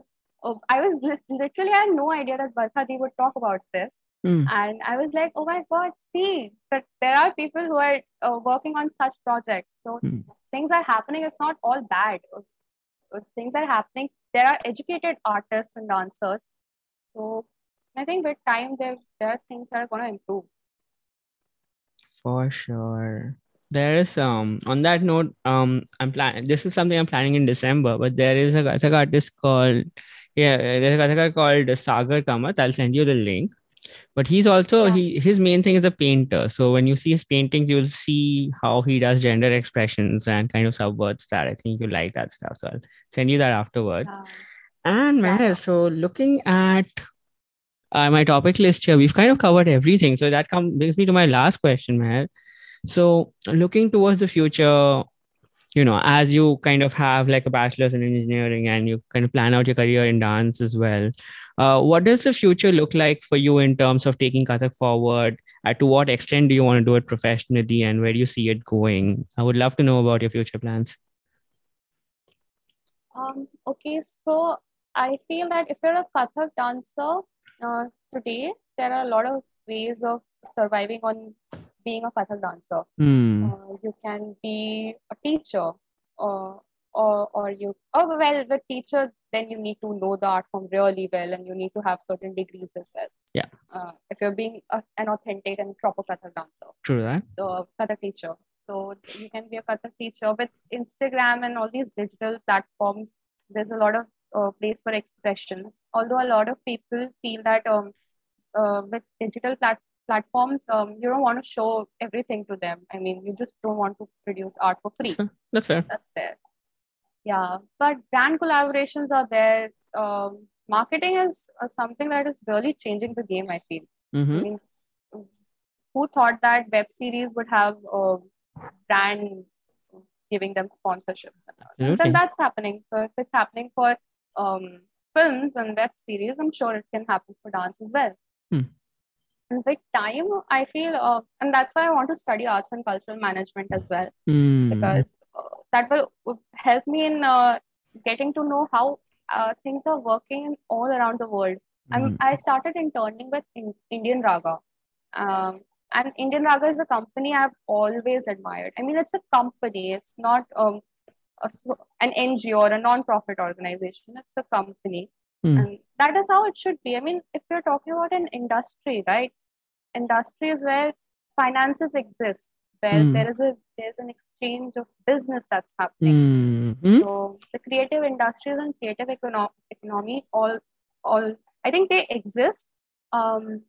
I was literally, I had no idea that Bharati would talk about this. And I was like, oh my God, see, but there are people who are working on such projects. So things are happening. It's not all bad. Things are happening. There are educated artists and dancers. So I think with time, there are things that are going to improve. For sure. There is on that note, this is something I'm planning in December, but there is a Kathak artist called Sagar Kamath. I'll send you the link. But he's also his main thing is a painter. So when you see his paintings, you'll see how he does gender expressions and kind of subverts that. I think you like that stuff. So I'll send you that afterwards. And Meher, so looking at my topic list here, we've kind of covered everything. So that brings me to my last question, Meher. So looking towards the future, you know, as you kind of have like a bachelor's in engineering and you kind of plan out your career in dance as well, what does the future look like for you in terms of taking Kathak forward? To what extent do you want to do it professionally, and where do you see it going? I would love to know about your future plans. Okay, so I feel that if you're a Kathak dancer today, there are a lot of ways of surviving on being a Kathak dancer. You can be a teacher, or the teacher, then you need to know the art form really well, and you need to have certain degrees as well. Yeah. If you're being an authentic and proper Kathak dancer. True that. So Kathak teacher. So you can be a Kathak teacher. With Instagram and all these digital platforms, there's a lot of place for expressions. Although a lot of people feel that with digital platforms, you don't want to show everything to them. I mean, you just don't want to produce art for free. That's fair. That's there. Yeah, but brand collaborations are there. Marketing is something that is really changing the game, I feel. I mean, who thought that web series would have brands giving them sponsorships? Then that's happening. So if it's happening for films and web series, I'm sure it can happen for dance as well. And with time, I feel, and that's why I want to study arts and cultural management as well, because that will help me in getting to know how things are working all around the world. I started interning with Indian Raga, and Indian Raga is a company I've always admired. I mean, it's a company. It's not an NGO or a non-profit organization. It's a company. And that is how it should be. I mean, if you're talking about an industry, right? industries where finances exist, where there's an exchange of business that's happening. So the creative industries and creative economy all I think they exist, and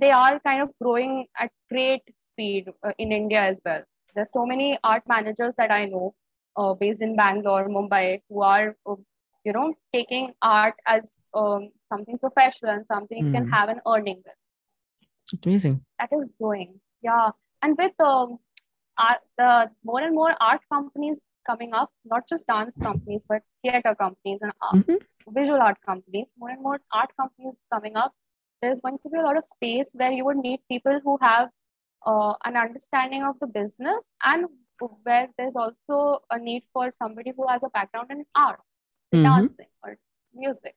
they are kind of growing at great speed in India as well. There's so many art managers that I know based in Bangalore, Mumbai, who are taking art as something professional and something you can have an earning with. Amazing. That is growing, yeah. And with the more and more art companies coming up, not just dance companies, but theater companies and visual art companies, more and more art companies coming up, there's going to be a lot of space where you would need people who have an understanding of the business, and where there's also a need for somebody who has a background in art, dancing or music.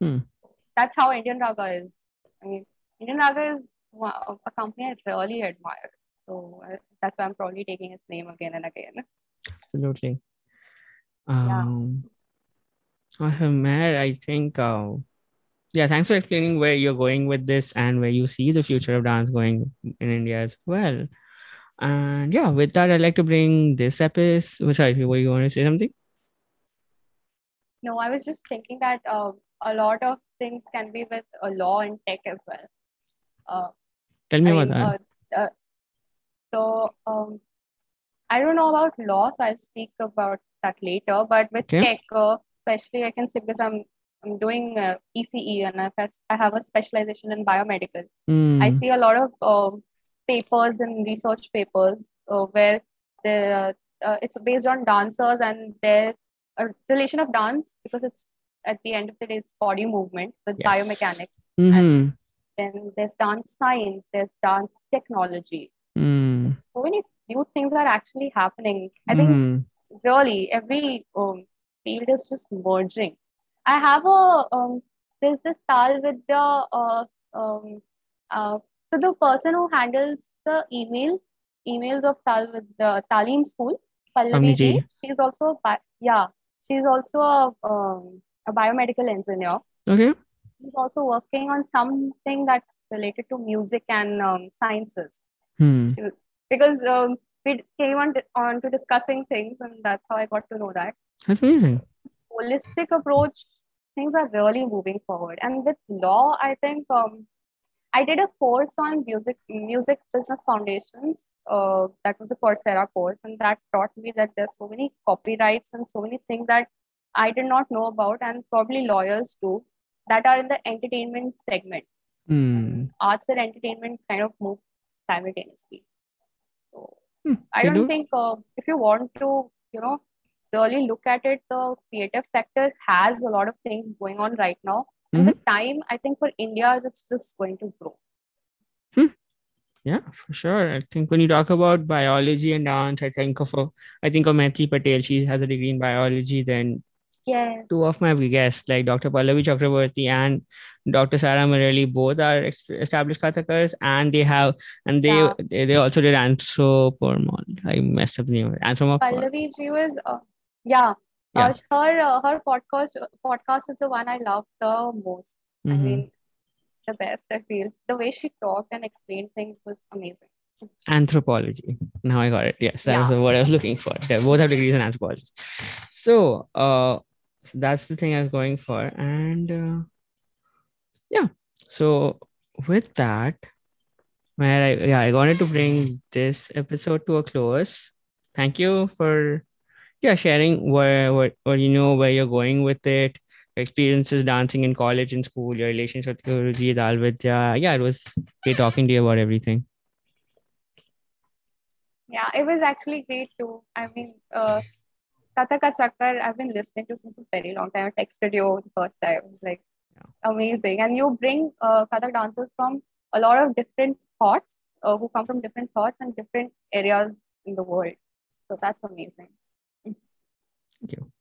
That's how Indian Raga is. I mean, Indian Raga is a company I really admire. So that's why I'm probably taking its name again and again. Absolutely. I think, thanks for explaining where you're going with this and where you see the future of dance going in India as well. And yeah, with that, I'd like to bring this episode. Sorry, were you want to say something? No, I was just thinking that a lot of things can be with law and tech as well. Tell me about that. So I don't know about law, so I'll speak about that later. But with tech, especially I can say, because I'm doing ECE and I have a specialization in biomedical. I see a lot of papers and research papers where it's based on dancers and their relation of dance, because it's at the end of the day, it's body movement with biomechanics. And then there's dance science, there's dance technology. So many new things are actually happening. I think really every field is just merging. I have there's this tal with the, so the person who handles the emails of tal with the Talim school, Pallavi Ji, she's also a biomedical engineer. Okay. She's also working on something that's related to music and sciences. Because we came on to discussing things, and that's how I got to know that. That's amazing. Holistic approach, things are really moving forward. And with law, I think I did a course on music business foundations. That was a Coursera course, and that taught me that there's so many copyrights and so many things that I did not know about, and probably lawyers do, that are in the entertainment segment. Arts and entertainment kind of move simultaneously. So I don't think if you want to, really look at it, the creative sector has a lot of things going on right now. And the time, I think, for India, it's just going to grow. Yeah, for sure. I think when you talk about biology and dance, I think of Maitri Patel. She has a degree in biology. Then two of my guests, like Dr. Pallavi Chakravarti and Dr. Sara Morelli, both are established Kathakars, and they also did anthropomorph. I messed up the name. Pallavi, she was her podcast is the one I love the most. I mean, the best, I feel. The way she talked and explained things was amazing. Anthropology. Now I got it. Yes, that was what I was looking for. They both have degrees in anthropology. So that's the thing I was going for. And so with that, I wanted to bring this episode to a close. Thank you for sharing where where you're going with it, experiences dancing in college and school, your relationship with Guruji, Dalvidya. It was great talking to you about everything. Yeah, it was actually great too. I mean, Kathak Kachakkar, I've been listening to since a very long time. I texted you the first time. It was amazing. And you bring Kathak dancers from a lot of different thoughts, who come from different thoughts and different areas in the world. So that's amazing. Thank you.